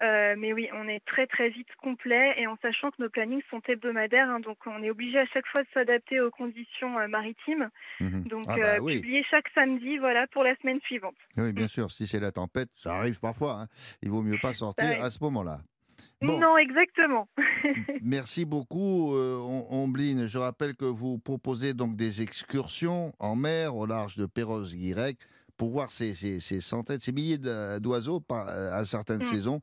Mais oui, on est très très vite complet et en sachant que nos plannings sont hebdomadaires, hein, donc on est obligé à chaque fois de s'adapter aux conditions maritimes. Mmh. Donc oui. Publier chaque samedi, voilà, pour la semaine suivante. Oui, bien sûr, si c'est la tempête, ça arrive parfois, hein. Il vaut mieux pas sortir à ce moment-là. Bon. Non, exactement. Merci beaucoup, Ombline. Je rappelle que vous proposez donc des excursions en mer au large de Perros-Guirec pour voir ces centaines, ces milliers d'oiseaux à certaines saisons,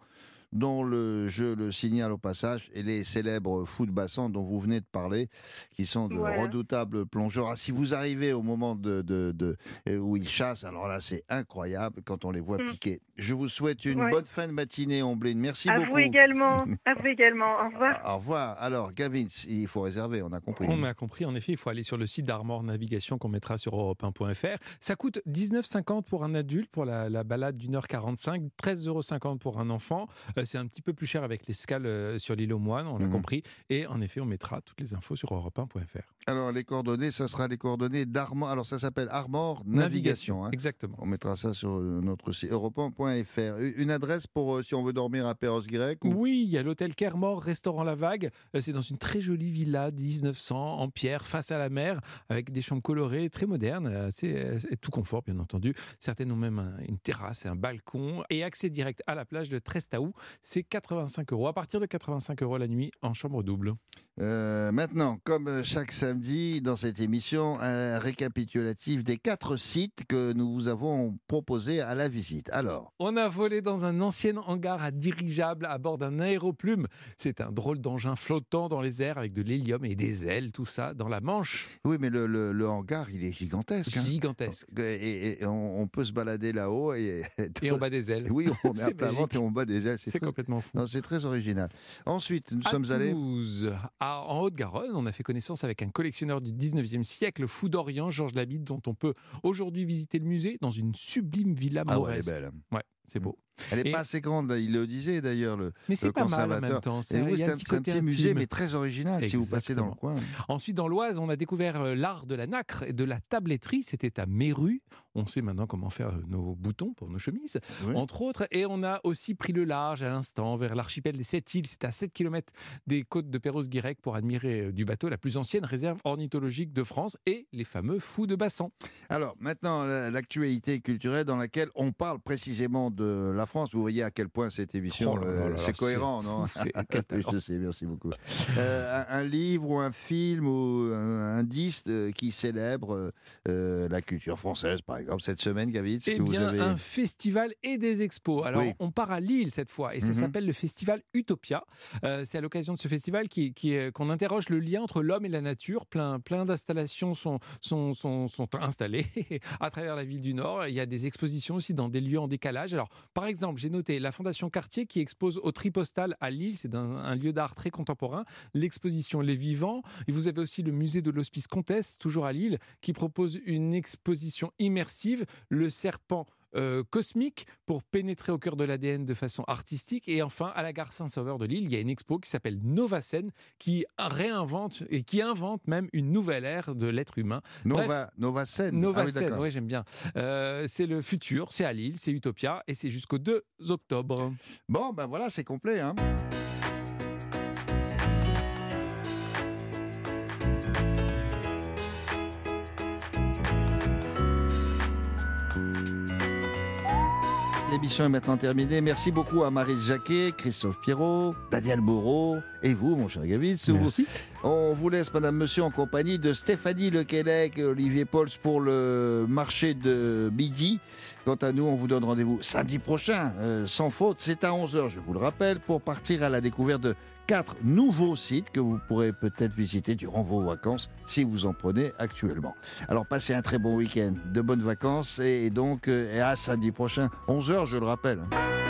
dont je le signale au passage, et les célèbres fous de bassin dont vous venez de parler, qui sont de redoutables plongeurs. Ah, si vous arrivez au moment où ils chassent, alors là c'est incroyable quand on les voit piquer. Je vous souhaite une bonne fin de matinée, Ombline. Merci beaucoup. À vous également. Au revoir. Au revoir. Alors, Gavin, il faut réserver, on a compris. On a compris, en effet, il faut aller sur le site d'Armor Navigation qu'on mettra sur europe1.fr. Ça coûte 19,50 € pour un adulte, pour la balade d'1h45, 13,50 € pour un enfant. C'est un petit peu plus cher avec l'escale sur l'île aux Moines, on l'a compris. Et en effet, on mettra toutes les infos sur europe1.fr. Alors, les coordonnées, ça sera les coordonnées d'Armor. Alors, ça s'appelle Armor Navigation. Hein. Exactement. On mettra ça sur notre site europe1.fr. Une adresse pour si on veut dormir à Perros-Guirec ou... Oui, il y a l'hôtel Kermor, restaurant La Vague. C'est dans une très jolie villa 1900 en pierre, face à la mer, avec des chambres colorées, très modernes, assez tout confort, bien entendu. Certaines ont même une terrasse et un balcon et accès direct à la plage de Trestaou. C'est 85 €. À partir de 85 € la nuit en chambre double. Maintenant, comme chaque samedi dans cette émission, un récapitulatif des 4 sites que nous vous avons proposés à la visite. Alors, on a volé dans un ancien hangar à dirigeable à bord d'un aéroplume. C'est un drôle d'engin flottant dans les airs avec de l'hélium et des ailes, tout ça dans la Manche. Oui, mais le hangar, il est gigantesque. Hein. Gigantesque. Et on peut se balader là-haut. Et on bat des ailes. Oui, on est à plein vent et on bat des ailes. C'est complètement fou. Non, c'est très original. Ensuite, nous sommes allés... À Toulouse, en Haute-Garonne, on a fait connaissance avec un collectionneur du 19e siècle, fou d'Orient, Georges Labit, dont on peut aujourd'hui visiter le musée dans une sublime villa mauresque. Elle est belle. Ouais, c'est beau. Elle n'est pas assez grande, il le disait d'ailleurs, le conservateur. Mais c'est pas mal en même temps. C'est un petit musée, mais très original. Exactement. Si vous passez dans le coin. Ensuite, dans l'Oise, on a découvert l'art de la nacre et de la tabletterie. C'était à Méru. On sait maintenant comment faire nos boutons pour nos chemises, entre autres. Et on a aussi pris le large à l'instant vers l'archipel des 7 îles. C'est à 7 km des côtes de Perros-Guirec pour admirer du bateau la plus ancienne réserve ornithologique de France et les fameux fous de bassin. Alors maintenant, l'actualité culturelle dans laquelle on parle précisément de la France. Vous voyez à quel point cette émission, c'est cohérent, non ? Je sais, merci beaucoup. Un livre ou un film ou un disque qui célèbre la culture française, par exemple, cette semaine, Gavin. Eh bien, un festival et des expos. Alors, on part à Lille cette fois, et ça s'appelle le festival Utopia. C'est à l'occasion de ce festival qu'on interroge le lien entre l'homme et la nature. Plein d'installations sont installées à travers la ville du Nord. Il y a des expositions aussi dans des lieux en décalage. Alors, par exemple, j'ai noté la Fondation Cartier qui expose au Tripostal à Lille. C'est un lieu d'art très contemporain. L'exposition Les Vivants. Et vous avez aussi le musée de l'Hospice Comtesse, toujours à Lille, qui propose une exposition immersive, le serpent cosmique, pour pénétrer au cœur de l'ADN de façon artistique. Et enfin, à la gare Saint-Sauveur de Lille, il y a une expo qui s'appelle Nova Sen, qui réinvente et qui invente même une nouvelle ère de l'être humain. Nova Sen, oui, j'aime bien. C'est le futur, c'est à Lille, c'est Utopia et c'est jusqu'au 2 octobre. Bon, ben voilà, c'est complet, hein. L'émission est maintenant terminée. Merci beaucoup à Maryse Jacquet, Christophe Pierrot, Daniel Bourreau et vous, mon cher Gavin. Merci. On vous laisse, madame, monsieur, en compagnie de Stéphanie Lequellec et Olivier Pauls pour le marché de midi. Quant à nous, on vous donne rendez-vous samedi prochain, sans faute. C'est à 11h, je vous le rappelle, pour partir à la découverte de 4 nouveaux sites que vous pourrez peut-être visiter durant vos vacances, si vous en prenez actuellement. Alors, passez un très bon week-end, de bonnes vacances, et donc à samedi prochain, 11h, je le rappelle.